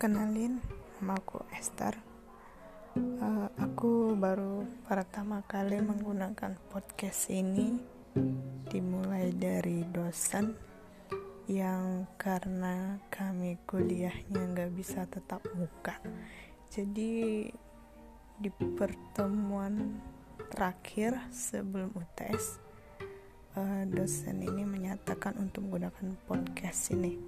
Kenalin, nama aku Esther. Aku baru pertama kali menggunakan podcast ini dimulai dari dosen yang karena kami kuliahnya nggak bisa tetap muka. Jadi di pertemuan terakhir sebelum UTS, dosen ini menyatakan untuk menggunakan podcast ini.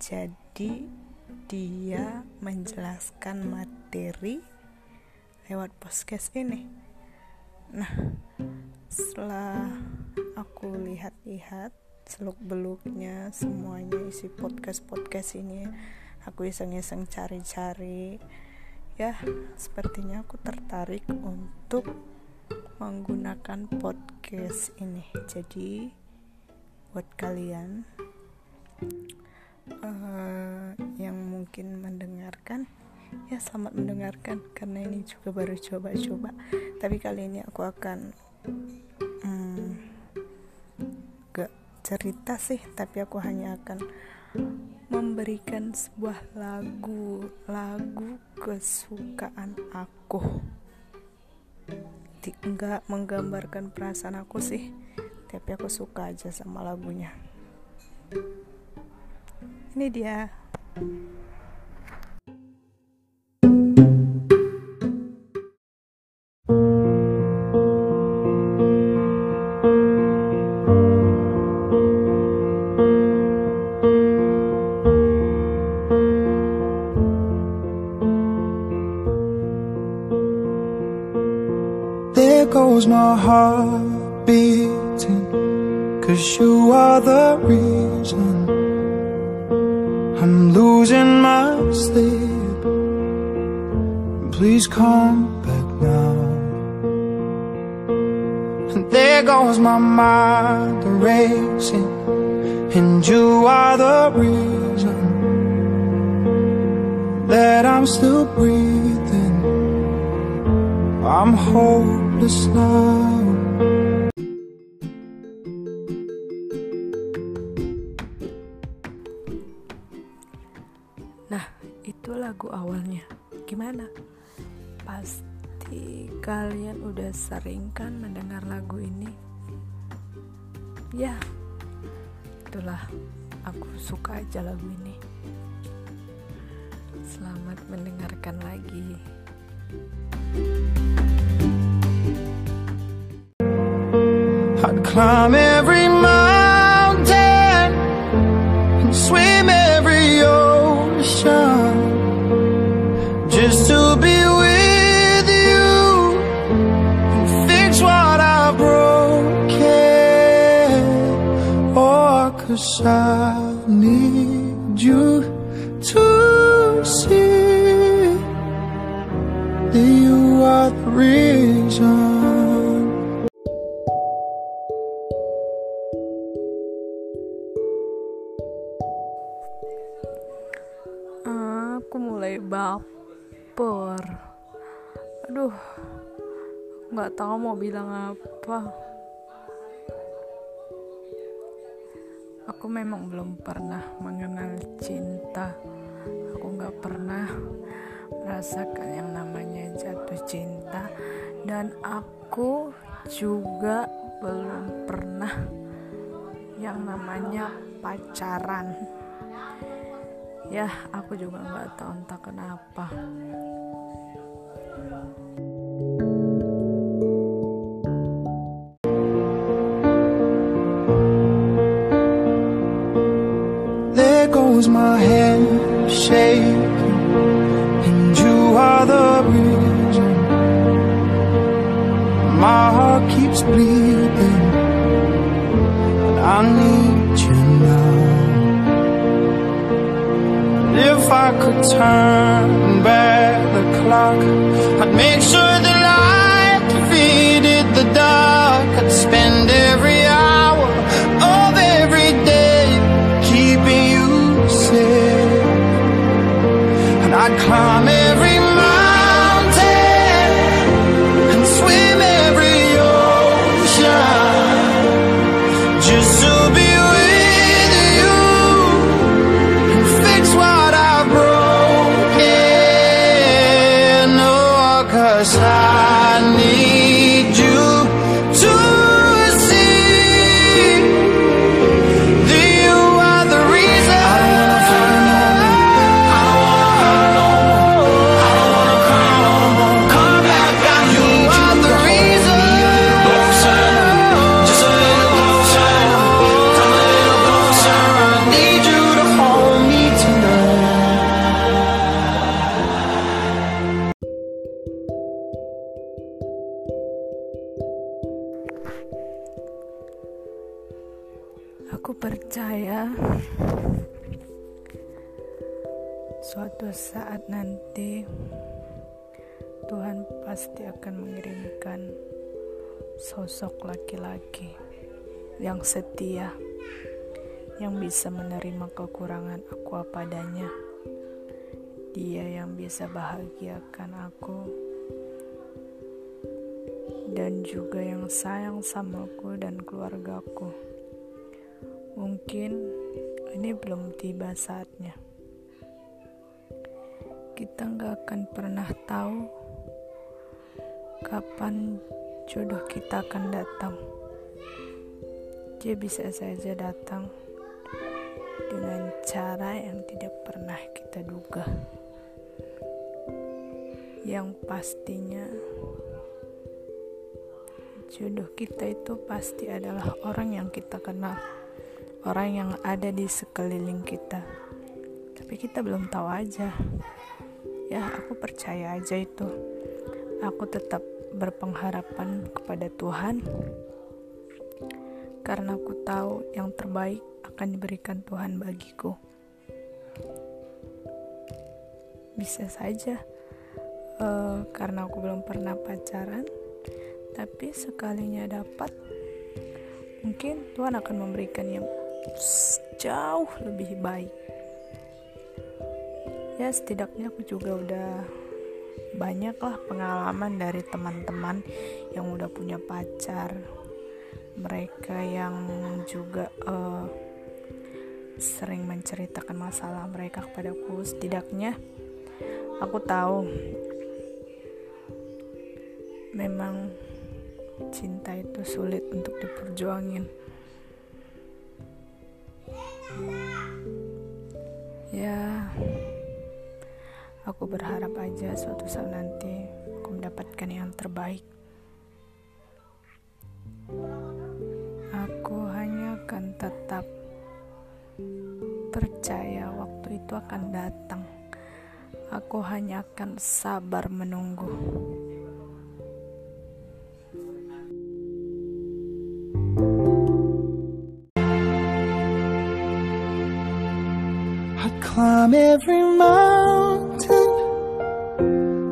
Jadi dia menjelaskan materi lewat podcast ini. Nah, setelah aku lihat-lihat seluk-beluknya, semuanya isi podcast ini, aku iseng-iseng cari-cari. Ya, sepertinya aku tertarik untuk menggunakan podcast ini. Jadi, buat kalian yang mungkin mendengarkan, ya selamat mendengarkan, karena ini juga baru coba-coba. Tapi kali ini aku akan gak cerita sih, tapi aku hanya akan memberikan sebuah lagu kesukaan aku. Gak menggambarkan perasaan aku sih, tapi aku suka aja sama lagunya. Ini dia. There goes my heart beating, 'cause you are the reason I'm losing my sleep. Please come back now. And there goes my mind racing, and you are the reason that I'm still breathing. I'm hopeless now. Itu lagu awalnya. Gimana? Pasti kalian udah sering kan mendengar lagu ini? Ya, itulah, aku suka aja lagu ini. Selamat mendengarkan lagi. I'd climb every mountain and swim every ocean just to be with you and fix what I've broken. Oh, 'cause I need you to see that you are the reason. Aku mulai baper. Aduh, nggak tahu mau bilang apa. Aku memang belum pernah mengenal cinta. Aku nggak pernah merasakan yang namanya jatuh cinta, dan aku juga belum pernah yang namanya pacaran. Ya, aku juga nggak tahu entah kenapa. There goes my hand shaking, and you are the reason my heart keeps bleeding, and I need you now. If I could turn back the clock, I'd make sure the light defeated the dark. I'd spend every hour of every day keeping you safe, and I'd climb every mountain and swim every ocean just to be with you and fix what I've broken. Aku percaya suatu saat nanti Tuhan pasti akan mengirimkan sosok laki-laki yang setia, yang bisa menerima kekurangan aku apa adanya. Dia yang bisa bahagiakan aku dan juga yang sayang sama aku dan keluargaku. Mungkin ini belum tiba saatnya. Kita gak akan pernah tahu kapan jodoh kita akan datang. Dia bisa saja datang dengan cara yang tidak pernah kita duga, yang pastinya jodoh kita itu pasti adalah orang yang kita kenal, orang yang ada di sekeliling kita, tapi kita belum tahu aja. Ya, aku percaya aja itu. Aku tetap berpengharapan kepada Tuhan, karena aku tahu yang terbaik akan diberikan Tuhan bagiku. Bisa saja karena aku belum pernah pacaran, tapi sekalinya dapat, mungkin Tuhan akan memberikan yang jauh lebih baik. Ya, setidaknya aku juga udah banyaklah pengalaman dari teman-teman yang udah punya pacar. Mereka yang juga sering menceritakan masalah mereka kepadaku. Setidaknya aku tahu memang cinta itu sulit untuk diperjuangin. Ya, aku berharap aja suatu saat nanti aku mendapatkan yang terbaik. Aku hanya akan tetap percaya waktu itu akan datang. Aku hanya akan sabar menunggu. Climb every mountain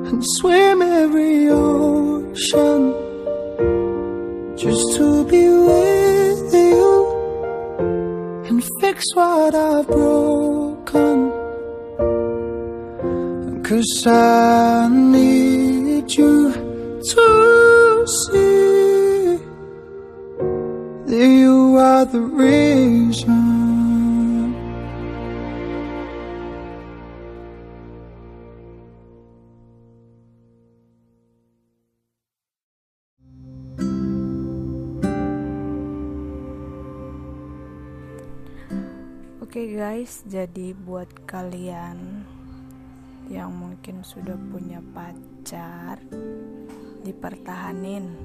and swim every ocean just to be with you and fix what I've broken. 'Cause I need you to see that you are the reason. Oke guys, jadi buat kalian yang mungkin sudah punya pacar, dipertahanin,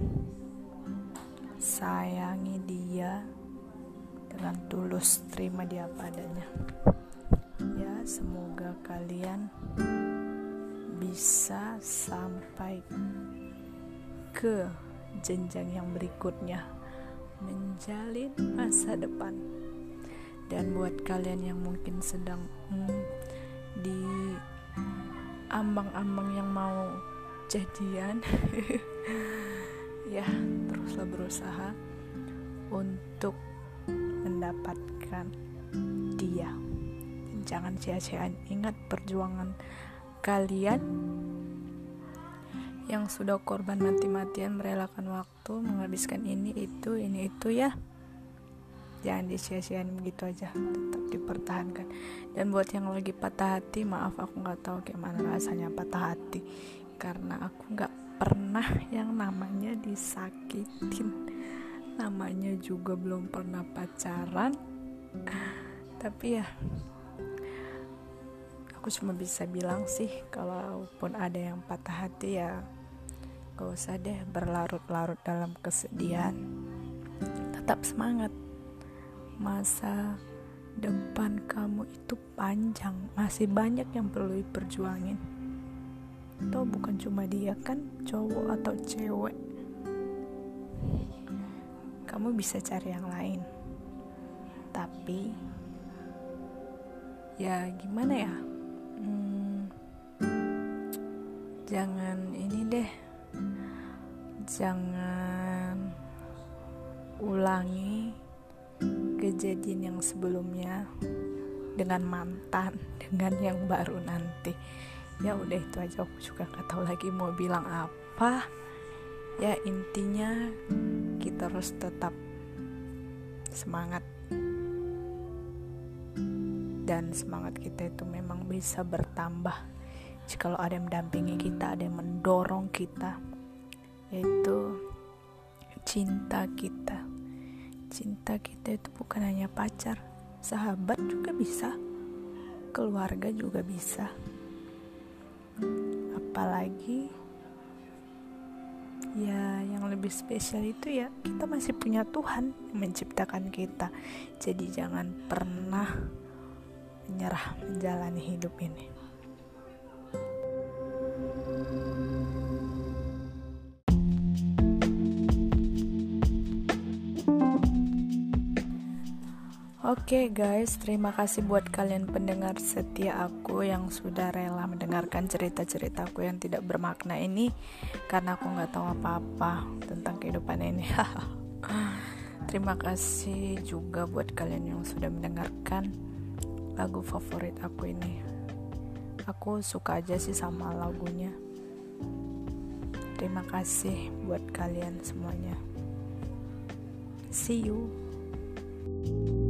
sayangi dia dengan tulus, terima dia apa adanya. Ya, semoga kalian bisa sampai ke jenjang yang berikutnya, menjalin masa depan. Dan buat kalian yang mungkin sedang di ambang-ambang yang mau jadian ya, teruslah berusaha untuk mendapatkan dia. Jangan sia-siain, ingat perjuangan kalian yang sudah korban mati-matian, merelakan waktu, menghabiskan ini itu ya. Jangan disia-siain begitu aja, tetap dipertahankan. Dan buat yang lagi patah hati, maaf aku gak tahu gimana rasanya patah hati, karena aku gak pernah yang namanya disakitin, namanya juga belum pernah pacaran. Tapi ya, aku cuma bisa bilang sih, kalaupun ada yang patah hati ya gak usah deh berlarut-larut dalam kesedihan, tetap semangat. Masa depan kamu itu panjang, masih banyak yang perlu diperjuangin. Toh bukan cuma dia kan, cowok atau cewek, kamu bisa cari yang lain. Tapi ya gimana ya, jangan ini deh, jangan ulangi kejadian yang sebelumnya dengan mantan, dengan yang baru nanti. Ya udah, itu aja, aku juga gak tahu lagi mau bilang apa. Ya intinya kita harus tetap semangat, dan semangat kita itu memang bisa bertambah jikalau ada yang mendampingi kita, ada yang mendorong kita, yaitu cinta kita. Cinta kita itu bukan hanya pacar, sahabat juga bisa, keluarga juga bisa, apalagi ya yang lebih spesial itu ya kita masih punya Tuhan yang menciptakan kita. Jadi jangan pernah menyerah menjalani hidup ini. Oke guys, terima kasih buat kalian pendengar setia aku yang sudah rela mendengarkan cerita-cerita aku yang tidak bermakna ini, karena aku gak tahu apa-apa tentang kehidupan ini. Terima kasih juga buat kalian yang sudah mendengarkan lagu favorit aku ini. Aku suka aja sih sama lagunya. Terima kasih buat kalian semuanya. See you.